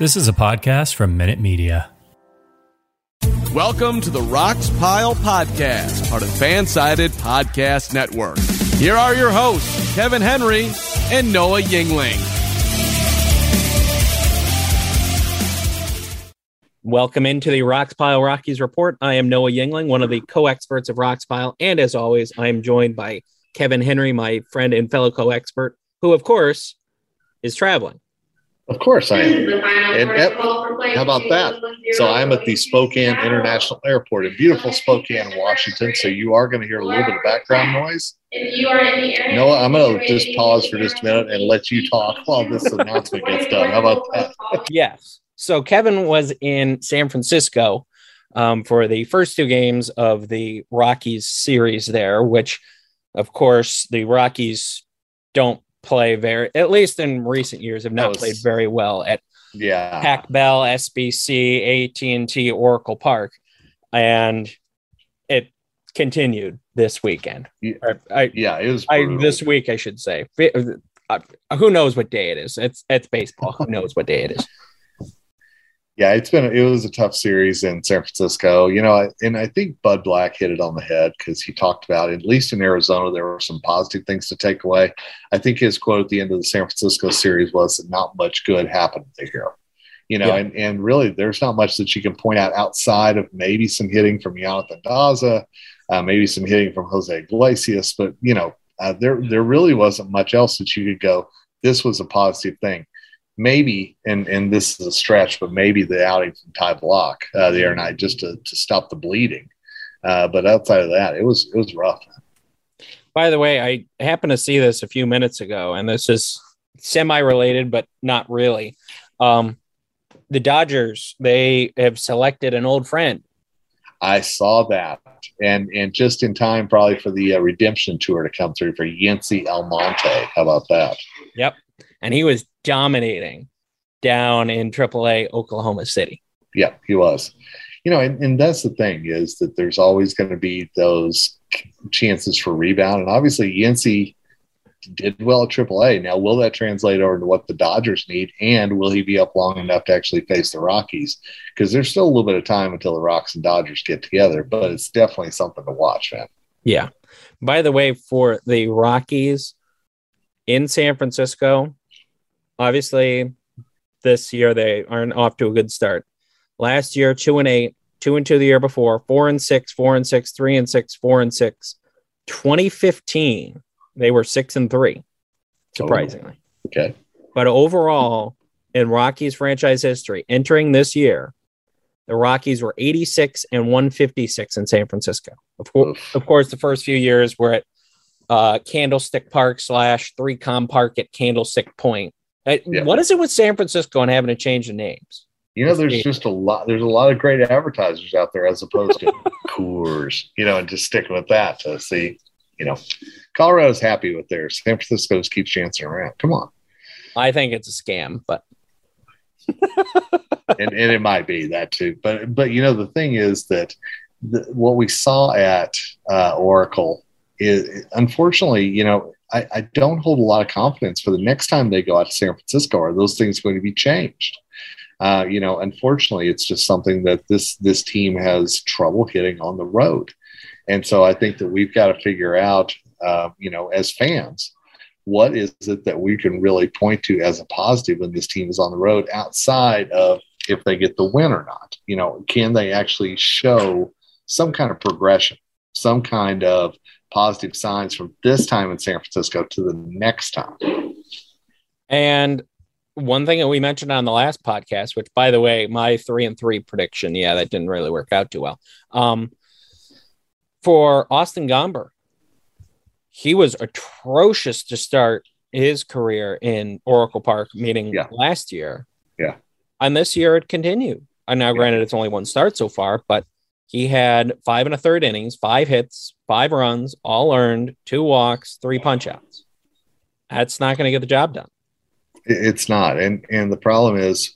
This is a podcast from Minute Media. Welcome to the Rocks Pile Podcast, part of Fansided Podcast Network. Here are your hosts, Kevin Henry and Noah Yingling. Welcome into the Rocks Pile Rockies Report. I am Noah Yingling, one of the co-experts of Rocks Pile. And as always, I am joined by Kevin Henry, my friend and fellow co-expert, who, of course, is traveling. Of course I am. And how about that? So I'm at the Spokane International Airport in beautiful Spokane, Washington. So you are going to hear a little bit of background noise. Noah, I'm going to just pause for just a minute and let you talk while this announcement gets done. How about that? Yes. So Kevin was in San Francisco for the first two games of the Rockies series there, which, of course, the Rockies don't play very, at least in recent years, have not played very well at Pac Bell, SBC, AT&T Oracle Park. And it continued this weekend. This week, I should say. Who knows what day it is? It's baseball. Who knows what day it is? Yeah, it was a tough series in San Francisco, and I think Bud Black hit it on the head because he talked about, at least in Arizona, there were some positive things to take away. I think his quote at the end of the San Francisco series was that not much good happened here, and really there's not much that you can point out outside of maybe some hitting from Jonathan Daza, maybe some hitting from Jose Iglesias, but, there really wasn't much else that you could go, this was a positive thing. Maybe, and this is a stretch, but maybe the outing from Ty Block the other night just to stop the bleeding. But outside of that, it was rough. By the way, I happened to see this a few minutes ago, and this is semi-related, but not really. The Dodgers, they have selected an old friend. I saw that, and just in time probably for the redemption tour to come through for Yancy Almonte. How about that? Yep. And he was dominating down in AAA Oklahoma City. Yeah, he was. And that's the thing is that there's always going to be those chances for rebound. And obviously, Yancey did well at AAA. Now, will that translate over to what the Dodgers need? And will he be up long enough to actually face the Rockies? Because there's still a little bit of time until the Rocks and Dodgers get together. But it's definitely something to watch, man. Yeah. By the way, for the Rockies in San Francisco, obviously, this year they aren't off to a good start. Last year, 2-8, 2-2 the year before, 4-6, 4-6, 3-6, 4-6. 2015, they were 6-3, surprisingly. Oh, okay. But overall, in Rockies franchise history, entering this year, the Rockies were 86-156 in San Francisco. Of course, the first few years were at Candlestick Park / 3Com Park at Candlestick Point. Yeah. What is it with San Francisco and having to change the names? There's just a lot. There's a lot of great advertisers out there as opposed to Coors, and just sticking with that to see, Colorado's happy with theirs. San Francisco's keeps dancing around. Come on. I think it's a scam, but. and it might be that too. But, the thing is that what we saw at Oracle is, unfortunately, I don't hold a lot of confidence for the next time they go out to San Francisco. Are those things going to be changed? Unfortunately, it's just something that this team has trouble hitting on the road. And so I think that we've got to figure out, as fans, what is it that we can really point to as a positive when this team is on the road outside of if they get the win or not? Can they actually show some kind of progression, some kind of positive signs from this time in San Francisco to the next time? And one thing that we mentioned on the last podcast, which, by the way, my 3-3 prediction, that didn't really work out too well. For Austin Gomber, he was atrocious to start his career in Oracle Park, meaning last year. Yeah. And this year it continued. And now, granted, it's only one start so far, but he had 5 1/3 innings, 5 hits, 5 runs, all earned, 2 walks, 3 punch-outs. That's not going to get the job done. It's not. And the problem is,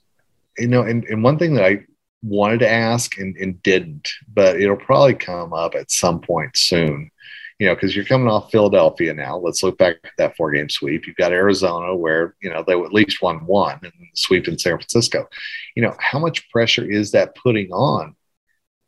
you know, and one thing that I wanted to ask and didn't, but it'll probably come up at some point soon, you know, because you're coming off Philadelphia now. Let's look back at that 4-game sweep. You've got Arizona where, you know, they at least won one and sweep in San Francisco. You know, how much pressure is that putting on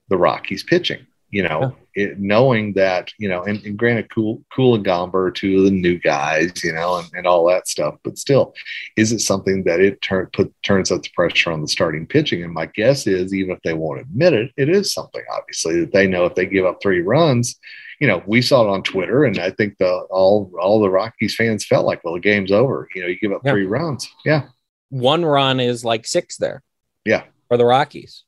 the Rockies pitching? You know, it, knowing that, you know, and granted, Kuhl and Gomber are two of the new guys, you know, and all that stuff. But still, is it something that it turns up the pressure on the starting pitching? And my guess is, even if they won't admit it, it is something, obviously, that they know if they give up 3 runs, you know, we saw it on Twitter. And I think all the Rockies fans felt like, well, the game's over. You know, you give up 3 runs. Yeah. 1 run is like 6 there. Yeah. For the Rockies.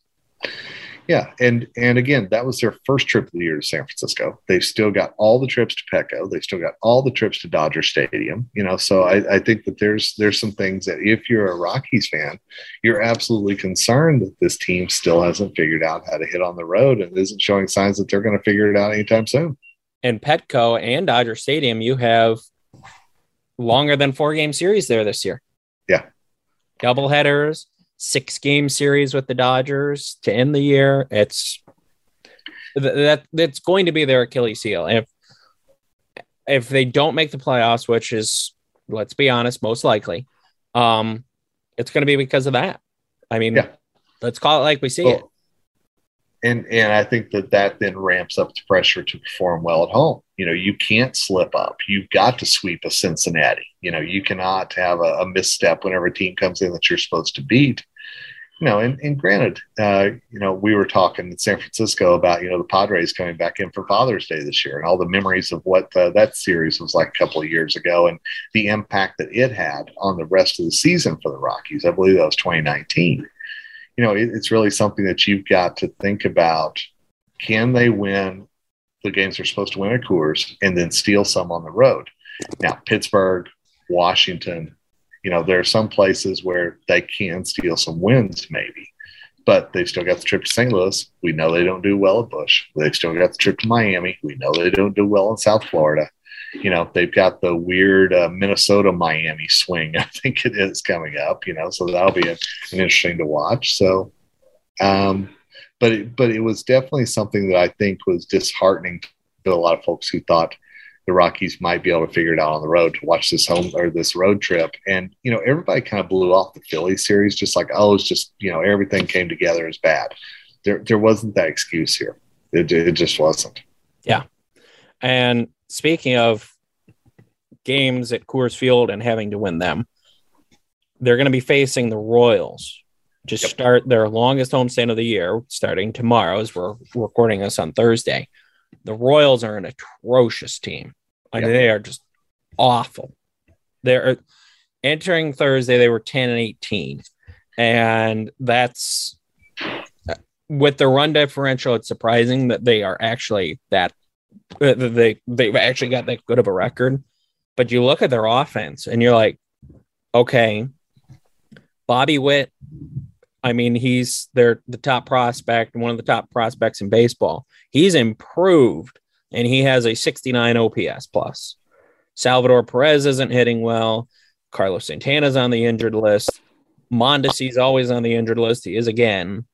Yeah, and again, that was their first trip of the year to San Francisco. They've still got all the trips to Petco. They've still got all the trips to Dodger Stadium. You know, so I think that there's some things that if you're a Rockies fan, you're absolutely concerned that this team still hasn't figured out how to hit on the road and isn't showing signs that they're going to figure it out anytime soon. And Petco and Dodger Stadium, you have longer than 4-game series there this year. Yeah. Doubleheaders. 6-game series with the Dodgers to end the year. It's that's going to be their Achilles heel. And if they don't make the playoffs, which is, let's be honest, most likely, it's going to be because of that. I mean, let's call it like we see it. And I think that then ramps up the pressure to perform well at home. You know, you can't slip up. You've got to sweep a Cincinnati. You know, you cannot have a misstep whenever a team comes in that you're supposed to beat. You know, and granted, you know, we were talking in San Francisco about, you know, the Padres coming back in for Father's Day this year and all the memories of what that series was like a couple of years ago and the impact that it had on the rest of the season for the Rockies. I believe that was 2019. You know, it's really something that you've got to think about. Can they win the games they're supposed to win at Coors and then steal some on the road? Now, Pittsburgh, Washington, you know, there are some places where they can steal some wins maybe, but they've still got the trip to St. Louis. We know they don't do well at Busch. They've still got the trip to Miami. We know they don't do well in South Florida. You know, they've got the weird Minnesota-Miami swing, I think it is, coming up, you know, so that'll be an interesting to watch. So, but it was definitely something that I think was disheartening to a lot of folks who thought the Rockies might be able to figure it out on the road to watch this home or this road trip. And, you know, everybody kind of blew off the Philly series, just like, oh, it's just, you know, everything came together as bad. There wasn't that excuse here. It just wasn't. Yeah. And speaking of games at Coors Field and having to win them, they're going to be facing the Royals to start their longest homestand of the year, starting tomorrow as we're recording this on Thursday. The Royals are an atrocious team. Like, they are just awful. They're entering Thursday, they were 10-18, and that's with the run differential. It's surprising that they are actually that. They've actually got that good of a record, but you look at their offense and you're like, okay, Bobby Witt. I mean, he's the top prospect, one of the top prospects in baseball. He's improved and he has a 69 OPS plus. Salvador Perez isn't hitting well. Carlos Santana's on the injured list. Mondesi's always on the injured list. He is again.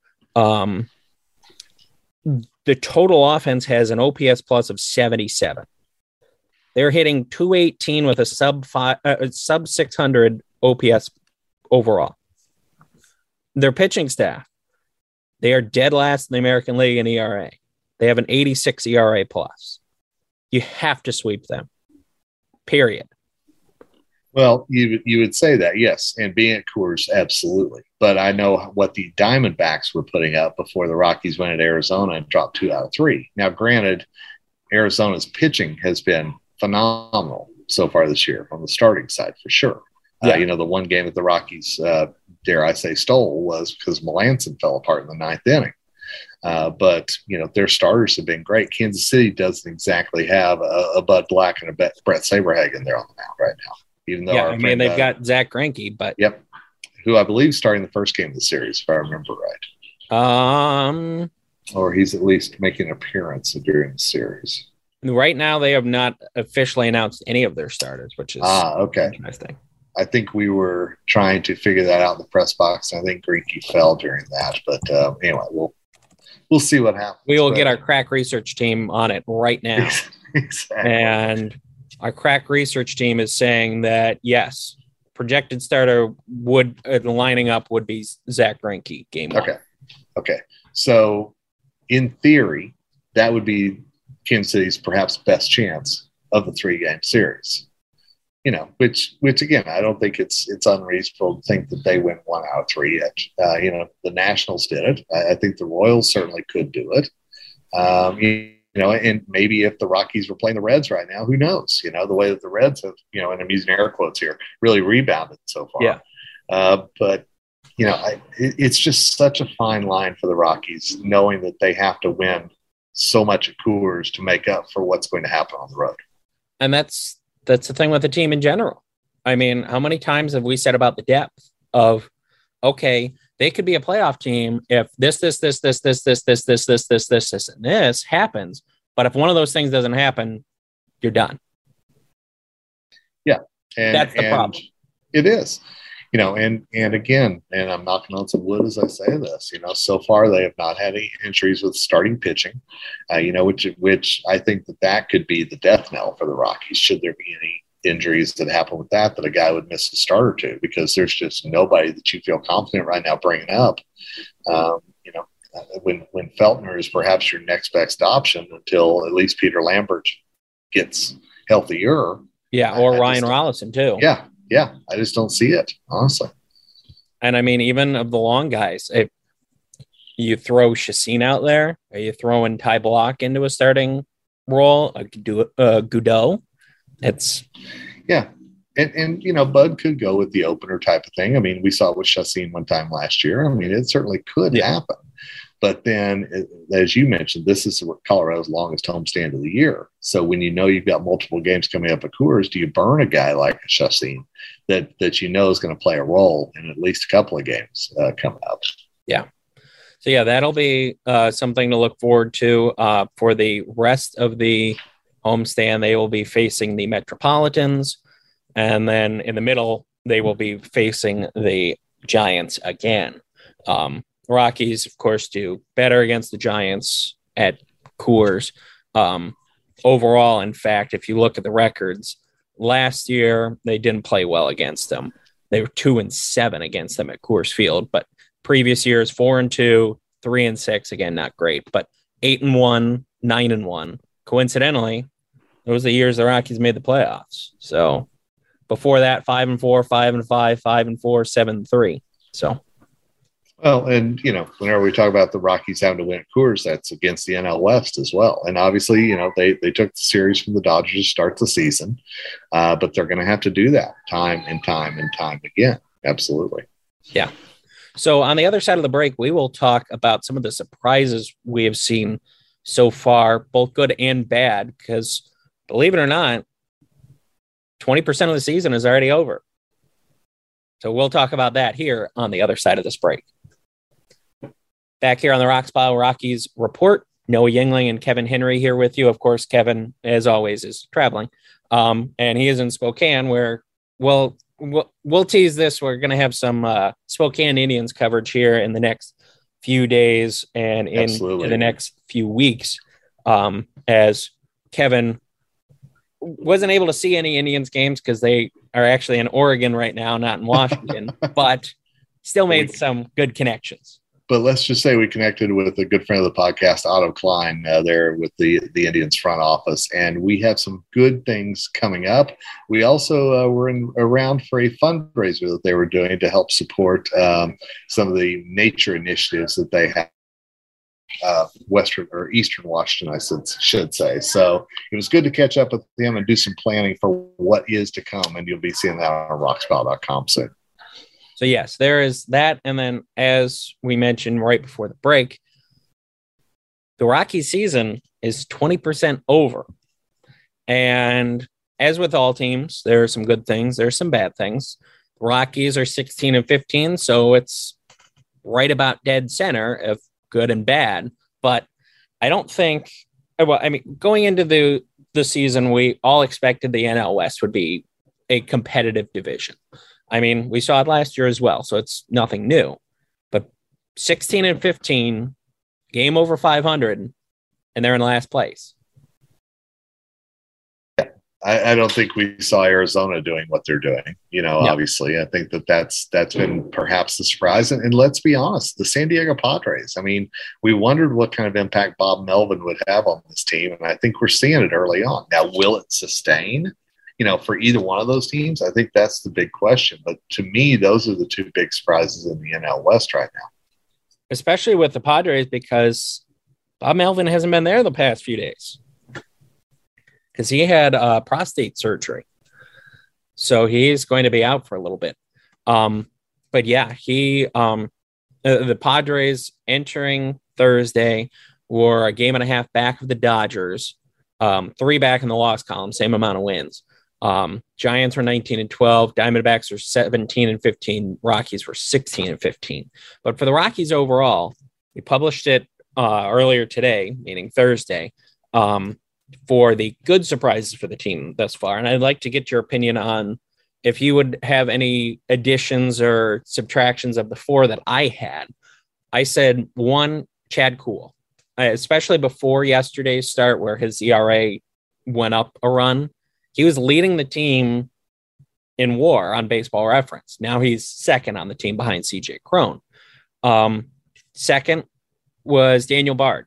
The total offense has an OPS plus of 77. They're hitting 218 with a sub 600 OPS overall. Their pitching staff, they are dead last in the American League in ERA. They have an 86 ERA plus. You have to sweep them, period. Well, you would say that, yes, and being at Coors, absolutely. But I know what the Diamondbacks were putting up before the Rockies went at Arizona and dropped 2 out of 3. Now, granted, Arizona's pitching has been phenomenal so far this year on the starting side, for sure. Yeah. You know, the one game that the Rockies, dare I say, stole was because Melanson fell apart in the 9th inning. But, you know, their starters have been great. Kansas City doesn't exactly have a Bud Black and a Brett Saberhagen there on the mound right now. Even though they've got Zach Greinke, but who I believe is starting the first game of the series, if I remember right. Or he's at least making an appearance during the series. Right now, they have not officially announced any of their starters, which is interesting. I think we were trying to figure that out in the press box. I think Greinke fell during that. But anyway, we'll see what happens. We will get our crack research team on it right now. Exactly. And our crack research team is saying that, yes, projected starter would lining up would be Zach Greinke game one. Okay. So in theory, that would be Kansas City's perhaps best chance of the three-game series. Which again, I don't think it's unreasonable to think that they win 1 out of 3 yet. The Nationals did it. I think the Royals certainly could do it. And maybe if the Rockies were playing the Reds right now, who knows? The way that the Reds have, and I'm using air quotes here, really rebounded so far. Yeah. But it's just such a fine line for the Rockies, knowing that they have to win so much at Coors to make up for what's going to happen on the road. And that's the thing with the team in general. I mean, how many times have we said about the depth of, okay, they could be a playoff team if this happens. But if one of those things doesn't happen, you're done. Yeah. And that's the problem. It is, and again, and I'm knocking on some wood as I say this, so far they have not had any injuries with starting pitching, which I think that could be the death knell for the Rockies. Should there be any injuries that happen with that a guy would miss a start or two, because there's just nobody that you feel confident right now bringing up. When Feltner is perhaps your next best option until at least Peter Lambert gets healthier. Yeah. Or Ryan Rollison too. Yeah. Yeah, I just don't see it, honestly. And I mean, even of the long guys, if you throw Chacin out there, are you throwing Ty Block into a starting role? Goudreau? Yeah. And Bud could go with the opener type of thing. I mean, we saw it with Chacin one time last year. I mean, it certainly could happen. But then, as you mentioned, this is Colorado's longest homestand of the year. So when you've got multiple games coming up at Coors, do you burn a guy like Chacin that is going to play a role in at least a couple of games coming up? Yeah. So, yeah, that'll be something to look forward to for the rest of the homestand. They will be facing the Metropolitans. And then in the middle, they will be facing the Giants again. Rockies, of course, do better against the Giants at Coors. Overall, in fact, if you look at the records, last year they didn't play well against them. They were 2-7 against them at Coors Field, but previous years 4-2, 3-6. Again, not great, but 8-1, 9-1. Coincidentally, those are the years the Rockies made the playoffs. So before that, 5-4, 5-5, 5-4, 7-3. So. Well, whenever we talk about the Rockies having to win at Coors, that's against the NL West as well. And obviously, they took the series from the Dodgers to start the season, but they're going to have to do that time and time again. Absolutely. Yeah. So on the other side of the break, we will talk about some of the surprises we have seen so far, both good and bad, because believe it or not, 20% of the season is already over. So we'll talk about that here on the other side of this break. Back here on the Rocks Pile Rockies Report, Noah Yingling and Kevin Henry here with you. Of course, Kevin, as always, is traveling, and he is in Spokane, where we'll tease this. We're going to have some Spokane Indians coverage here in the next few days and in the next few weeks, as Kevin wasn't able to see any Indians games because they are actually in Oregon right now, not in Washington, but still made some good connections. But let's just say we connected with a good friend of the podcast, Otto Klein, there with the Indians front office, and we have some good things coming up. We also were around for a fundraiser that they were doing to help support some of the nature initiatives that they have. Western or Eastern Washington, I should say. So it was good to catch up with them and do some planning for what is to come, and you'll be seeing that on rockspile.com soon. So yes, there is that. And then as we mentioned right before the break, the Rocky season is 20% over. And as with all teams, there are some good things, there are some bad things. Rockies are 16-15, so it's right about dead center of good and bad. But I don't think, well, I mean, going into the season, we all expected the NL West would be a competitive division. I mean, we saw it last year as well, so it's nothing new. But 16-15, game over 500, and they're in last place. I don't think we saw Arizona doing what they're doing, obviously. I think that's been perhaps the surprise. And let's be honest, the San Diego Padres, I mean, we wondered what kind of impact Bob Melvin would have on this team. And I think we're seeing it early on. Now, will it sustain, for either one of those teams? I think that's the big question. But to me, those are the two big surprises in the NL West right now. Especially with the Padres, because Bob Melvin hasn't been there the past few days. Because he had prostate surgery. So he's going to be out for a little bit. But yeah, the Padres entering Thursday were a game and a half back of the Dodgers, 3 back in the loss column, same amount of wins. Giants were 19-12, Diamondbacks were 17-15, Rockies were 16-15. But for the Rockies overall, we published it earlier today, meaning Thursday, for the good surprises for the team thus far. And I'd like to get your opinion on if you would have any additions or subtractions of the 4 that I had. I said 1, Chad Kuhl, especially before yesterday's start where his ERA went up a run. He was leading the team in WAR on Baseball Reference. Now he's second on the team behind CJ Crone. Second was Daniel Bard.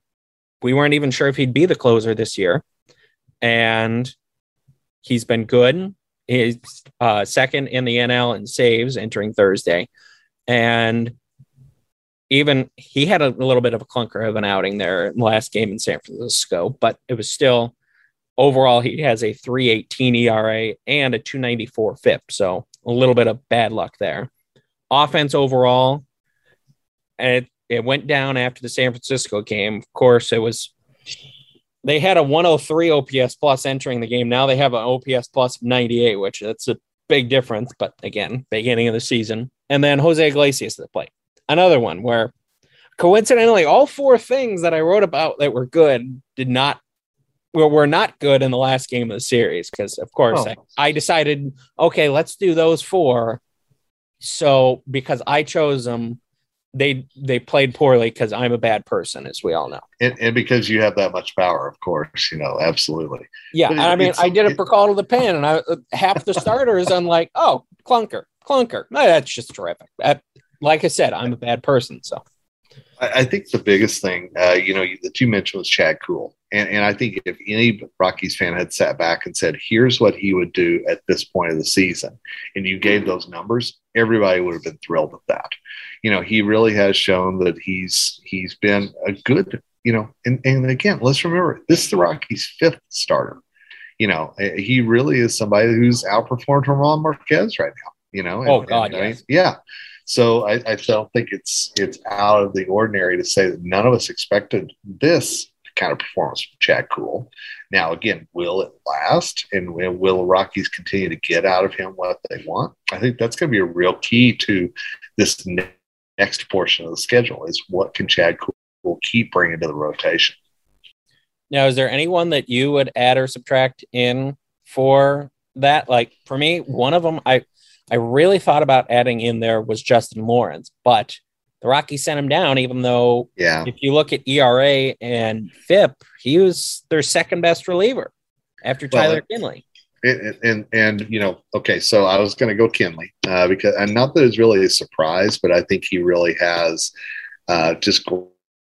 We weren't even sure if he'd be the closer this year. And he's been good. He's second in the NL in saves entering Thursday. And even he had a little bit of a clunker of an outing there in the last game in San Francisco, but it was still overall, he has a 3.18 ERA and a 2.94 FIP. So a little bit of bad luck there. Offense overall, and it went down after the San Francisco game. Of course, it was, they had a 103 OPS plus entering the game. Now they have an OPS plus 98, which that's a big difference. But again, beginning of the season. And then Jose Iglesias to the plate. Another one where coincidentally, all 4 things that I wrote about that were good were not good in the last game of the series. Because of course I decided, okay, let's do those 4. So because I chose them, they played poorly because I'm a bad person, as we all know. And because you have that much power, of course, absolutely. Yeah, but I mean, I did a percall to the pen, and half the starters, I'm like, oh, clunker. No, that's just terrific. Like I said, I'm a bad person, so. I think the biggest thing, that you mentioned was Chad Kuhl. And I think if any Rockies fan had sat back and said, here's what he would do at this point of the season, and you gave those numbers, everybody would have been thrilled with that. He really has shown that he's been a good, and again, let's remember, this is the Rockies' 5th starter. He really is somebody who's outperformed Germán Márquez right now, Yeah. So I don't think it's out of the ordinary to say that none of us expected this kind of performance from Chad Kuhl. Now, again, will it last? And will the Rockies continue to get out of him what they want? I think that's going to be a real key to this next portion of the schedule is what can Chad Kuhl keep bringing to the rotation? Now, is there anyone that you would add or subtract in for that? Like, for me, one of them I really thought about adding in there was Justin Lawrence, but the Rockies sent him down, even though if you look at ERA and FIP, he was their second best reliever after Tyler Kinley. So I was going to go Kinley because, and not that it's really a surprise, but I think he really has just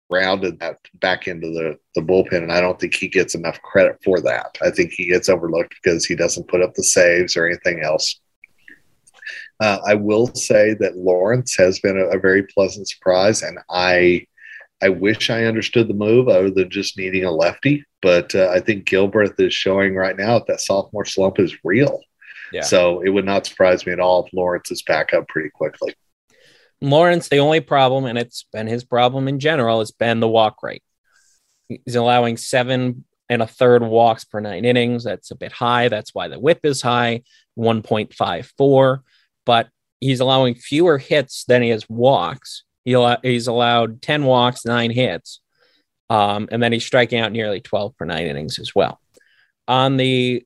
grounded that back into the bullpen, and I don't think he gets enough credit for that. I think he gets overlooked because he doesn't put up the saves or anything else. I will say that Lawrence has been a very pleasant surprise, and I wish I understood the move other than just needing a lefty. But I think Gilbreth is showing right now that sophomore slump is real. Yeah. So it would not surprise me at all if Lawrence is back up pretty quickly. Lawrence, the only problem, and it's been his problem in general, has been the walk rate. He's allowing 7 1/3 walks per 9 innings. That's a bit high. That's why the whip is high, 1.54. But he's allowing fewer hits than he has walks. He's allowed 10 walks, 9 hits. And then he's striking out nearly 12 per 9 innings as well. On the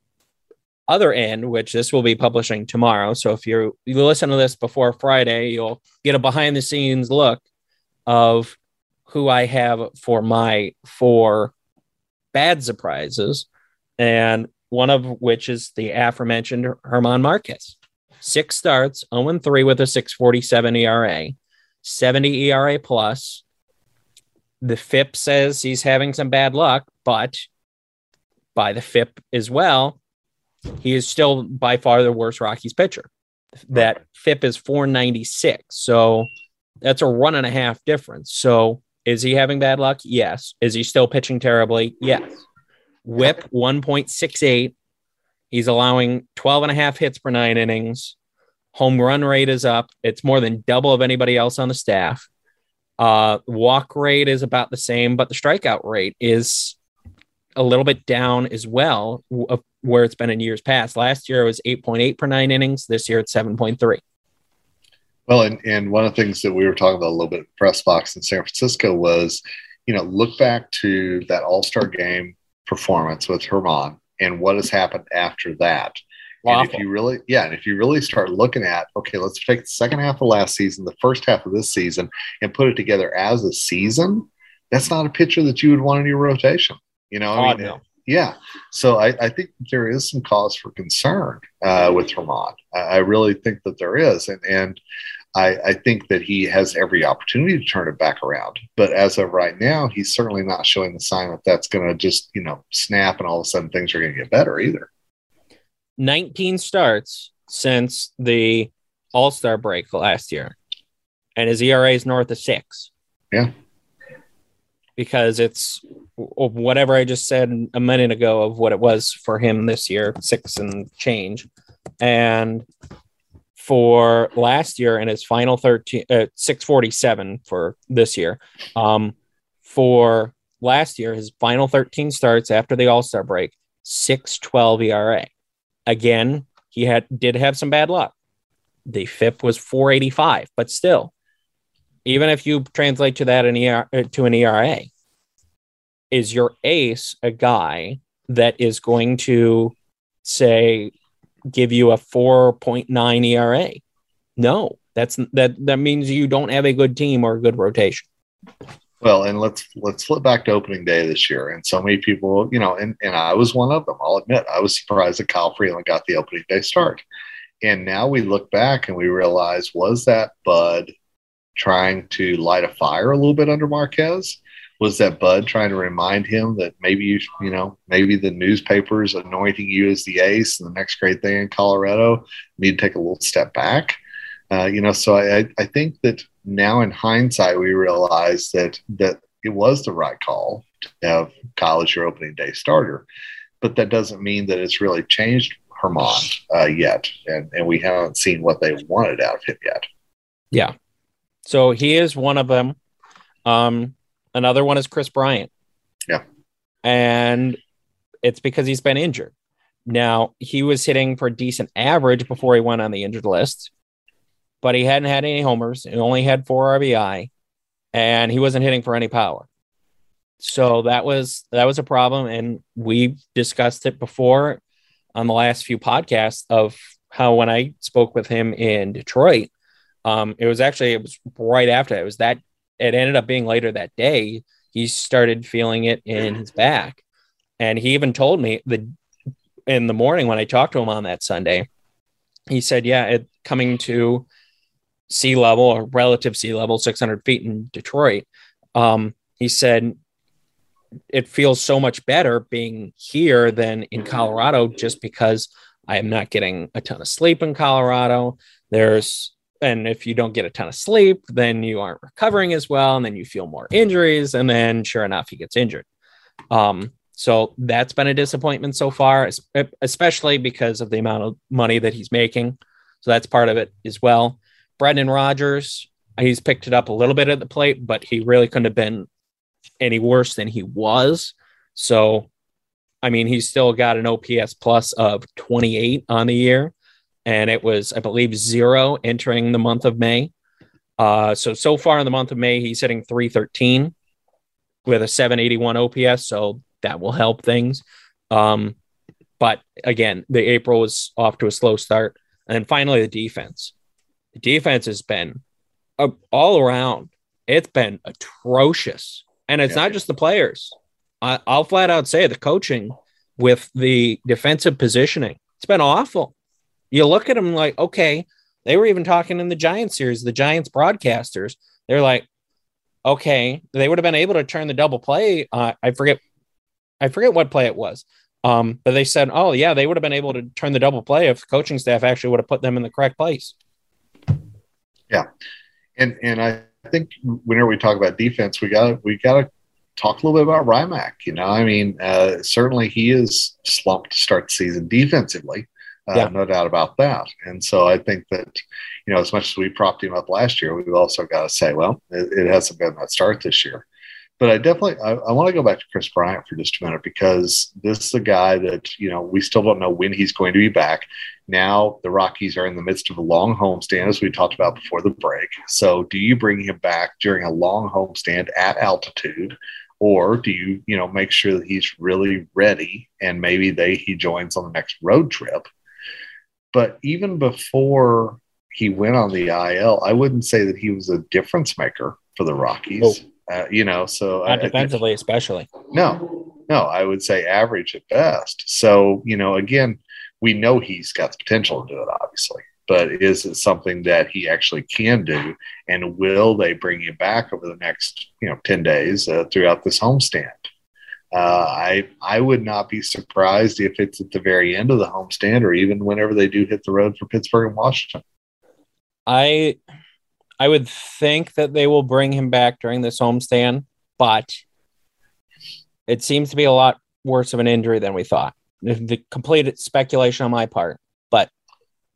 other end, which this will be publishing tomorrow, so if you listen to this before Friday, you'll get a behind-the-scenes look of who I have for my 4 bad surprises, and one of which is the aforementioned Germán Márquez. 6 starts, 0-3 with a 6.47 ERA, 70 ERA plus. The FIP says he's having some bad luck, but by the FIP as well, he is still by far the worst Rockies pitcher. That FIP is 496. So that's a 1.5 difference. So is he having bad luck? Yes. Is he still pitching terribly? Yes. WHIP 1.68. He's allowing 12.5 hits per 9 innings. Home run rate is up. It's more than double of anybody else on the staff. Walk rate is about the same, but the strikeout rate is a little bit down as well, where it's been in years past. Last year it was 8.8 per 9 innings. This year it's 7.3. Well, and one of the things that we were talking about a little bit in the press box in San Francisco was, look back to that All-Star game performance with Germán and what has happened after that. Wow. And if you really start looking at, okay, let's take the second half of last season, the first half of this season, and put it together as a season, that's not a pitcher that you would want in your rotation. No. Yeah. So I think there is some cause for concern with Germán. I really think that there is. And I think that he has every opportunity to turn it back around. But as of right now, he's certainly not showing the sign that that's going to just, snap and all of a sudden things are going to get better either. 19 starts since the All-Star break last year, and his ERA is north of 6. Yeah. Because it's whatever I just said a minute ago of what it was for him this year, 6 and change. And for last year in his final 647 for this year, for last year, his final 13 starts after the All-Star break, 6.12 ERA. Again, he did have some bad luck. The FIP was 4.85, but still, even if you translate to that an ERA, is your ace a guy that is going to, say, give you a 4.9 ERA? No, that means you don't have a good team or a good rotation. Well, and let's flip back to opening day this year. And so many people, and I was one of them. I'll admit, I was surprised that Kyle Freeland got the opening day start. And now we look back and we realize, was that Bud trying to light a fire a little bit under Márquez? Was that Bud trying to remind him that maybe, maybe the newspaper's anointing you as the ace and the next great thing in Colorado, need to take a little step back? So I think that now in hindsight, we realize that it was the right call to have Kyle as your opening day starter, but that doesn't mean that it's really changed Germán yet. And we haven't seen what they wanted out of him yet. Yeah. So he is one of them. Another one is Chris Bryant. Yeah. And it's because he's been injured. Now, he was hitting for a decent average before he went on the injured list, but he hadn't had any homers. He only had 4 RBI, and he wasn't hitting for any power. So that was a problem, and we discussed it before on the last few podcasts of how when I spoke with him in Detroit, it was right after it was that. It ended up being later that day. He started feeling it in his back, and he even told me in the morning when I talked to him on that Sunday, he said, "Yeah, it coming to sea level or relative sea level, 600 feet in Detroit." He said, "It feels so much better being here than in Colorado, just because I am not getting a ton of sleep in Colorado. And if you don't get a ton of sleep, then you aren't recovering as well. And then you feel more injuries. And then sure enough, he gets injured." So that's been a disappointment so far, especially because of the amount of money that he's making. So that's part of it as well. Brendan Rodgers, he's picked it up a little bit at the plate, but he really couldn't have been any worse than he was. So, he's still got an OPS plus of 28 on the year. and it was, I believe, zero entering the month of May. So far in the month of May, he's hitting 313 with a 781 OPS. So that will help things. But again, the April was off to a slow start. And then finally, the defense. The defense has been all around. It's been atrocious. And it's not just the players. I'll flat out say the coaching with the defensive positioning, it's been awful. You look at them like, okay, they were even talking in the Giants series, the Giants broadcasters. They're like, okay, they would have been able to turn the double play. I forget what play it was. But they said, oh yeah, they would have been able to turn the double play if the coaching staff actually would have put them in the correct place. Yeah. And I think whenever we talk about defense, we gotta talk a little bit about Rimac. You know, I mean, certainly he is slumped to start the season defensively. No doubt about that. And so I think that, you know, as much as we propped him up last year, we've also got to say, well, it hasn't been that start this year. But I want to go back to Chris Bryant for just a minute, because this is a guy that, you know, we still don't know when he's going to be back. Now the Rockies are in the midst of a long homestand, as we talked about before the break. So do you bring him back during a long homestand at altitude? Or do you, you know, make sure that he's really ready and maybe he joins on the next road trip? But even before he went on the IL, I wouldn't say that he was a difference maker for the Rockies. Oh. So not defensively, especially. No, I would say average at best. So, you know, again, we know he's got the potential to do it, obviously, but is it something that he actually can do? And will they bring him back over the next, 10 days throughout this homestand? I would not be surprised if it's at the very end of the homestand or even whenever they do hit the road for Pittsburgh and Washington. I would think that they will bring him back during this homestand, but it seems to be a lot worse of an injury than we thought. The complete speculation on my part, but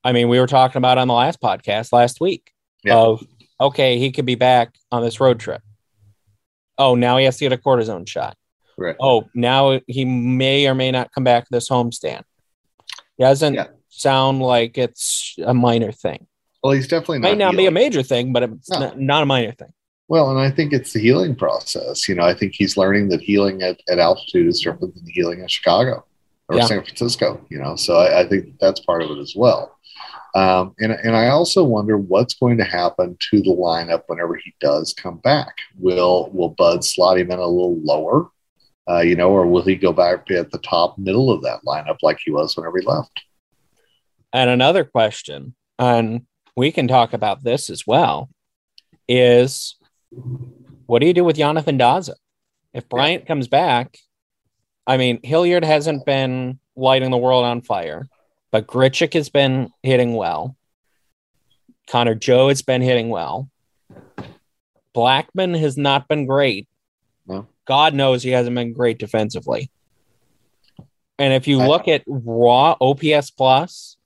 I mean, we were talking about on the last podcast last week of, okay, he could be back on this road trip. Oh, now he has to get a cortisone shot. Right. Oh, now he may or may not come back to this homestand. Doesn't sound like it's a minor thing. Well, he's definitely not. Might not be a major thing, but it's not a minor thing. Well, and I think it's the healing process. You know, I think he's learning that healing at altitude is different than healing in Chicago or San Francisco. You know, so I think that's part of it as well. And I also wonder what's going to happen to the lineup whenever he does come back. Will Bud slot him in a little lower, or will he go back at the top middle of that lineup like he was whenever he left? And another question on. We can talk about this as well, is what do you do with Jonathan Daza? If Bryant comes back, I mean, Hilliard hasn't been lighting the world on fire, but Grichuk has been hitting well. Connor Joe has been hitting well. Blackman has not been great. No. God knows he hasn't been great defensively. And if you look at raw OPS plus,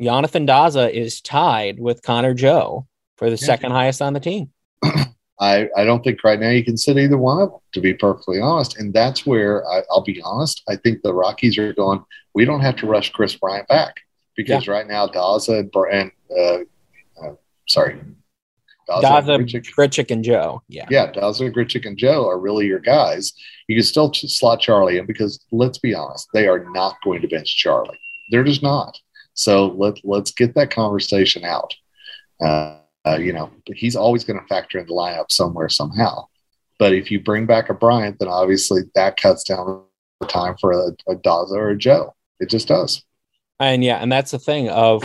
Jonathan Daza is tied with Connor Joe for the second highest on the team. I don't think right now you can sit either one of them, to be perfectly honest. And that's where I'll be honest. I think the Rockies are going, we don't have to rush Chris Bryant back because right now Daza and Daza, Grichuk, and Joe. Yeah, Daza, Grichuk, and Joe are really your guys. You can still slot Charlie in because let's be honest, they are not going to bench Charlie. They're just not. So let's get that conversation out. He's always going to factor in the lineup somewhere, somehow. But if you bring back a Bryant, then obviously that cuts down the time for a Daza or a Joe. It just does. And that's the thing of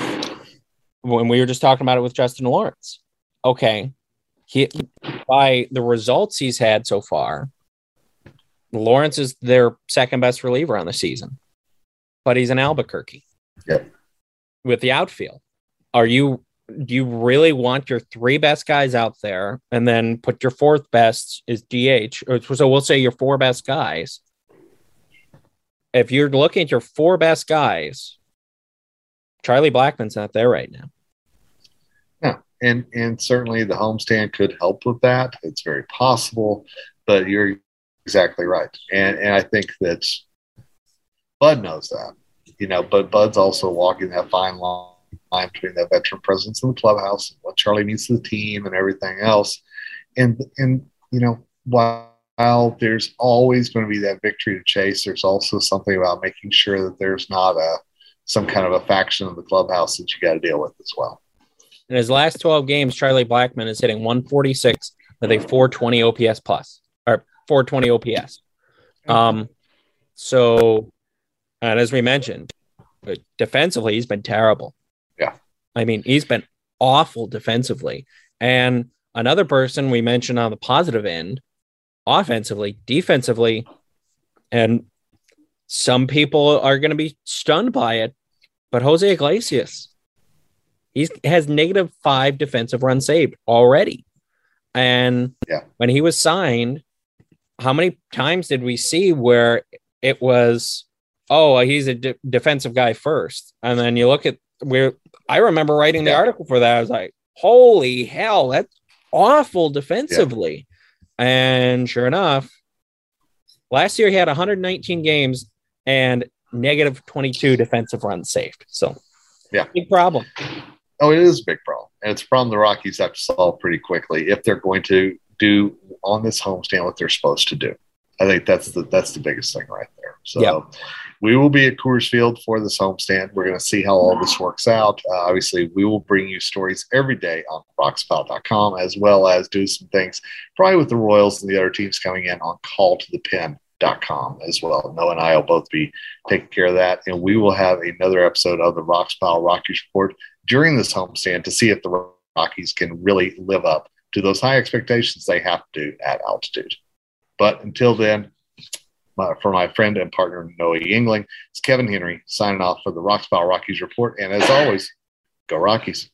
when we were just talking about it with Justin Lawrence. Okay, by the results he's had so far, Lawrence is their second best reliever on the season. But he's in Albuquerque. Yep. With the outfield, do you really want your three best guys out there and then put your fourth best is DH? So we'll say your four best guys. If you're looking at your four best guys, Charlie Blackman's not there right now. Yeah, and certainly the homestand could help with that. It's very possible, but you're exactly right, and I think that Bud knows that. But Bud's also walking that fine line monitoring that veteran presence in the clubhouse and what Charlie means to the team and everything else. And you know, while there's always going to be that victory to chase, there's also something about making sure that there's not some kind of a faction of the clubhouse that you got to deal with as well. In his last 12 games, Charlie Blackmon is hitting 146 with a 420 OPS plus, or 420 OPS. So, and as we mentioned, defensively, he's been terrible. Yeah. I mean, he's been awful defensively. And another person we mentioned on the positive end, offensively, defensively, and some people are going to be stunned by it, but Jose Iglesias, he has negative -5 defensive runs saved already. And when he was signed, how many times did we see where it was, oh, he's a defensive guy first? And then you look at where I remember writing the article for that. I was like, holy hell, that's awful defensively. Yeah. And sure enough, last year he had 119 games and negative -22 defensive runs saved. So big problem. Oh, it is a big problem. And it's a problem the Rockies have to solve pretty quickly if they're going to do on this homestand what they're supposed to do. I think that's the biggest thing right there. So we will be at Coors Field for this homestand. We're going to see how all this works out. Obviously, we will bring you stories every day on rockspile.com, as well as do some things probably with the Royals and the other teams coming in on calltothepen.com as well. Noah and I will both be taking care of that. And we will have another episode of the Rocks Pile Rockies Report during this homestand to see if the Rockies can really live up to those high expectations they have to do at altitude. But until then, for my friend and partner, Noah Yingling, it's Kevin Henry signing off for the Rocks Pile Rockies Report. And as always, go Rockies.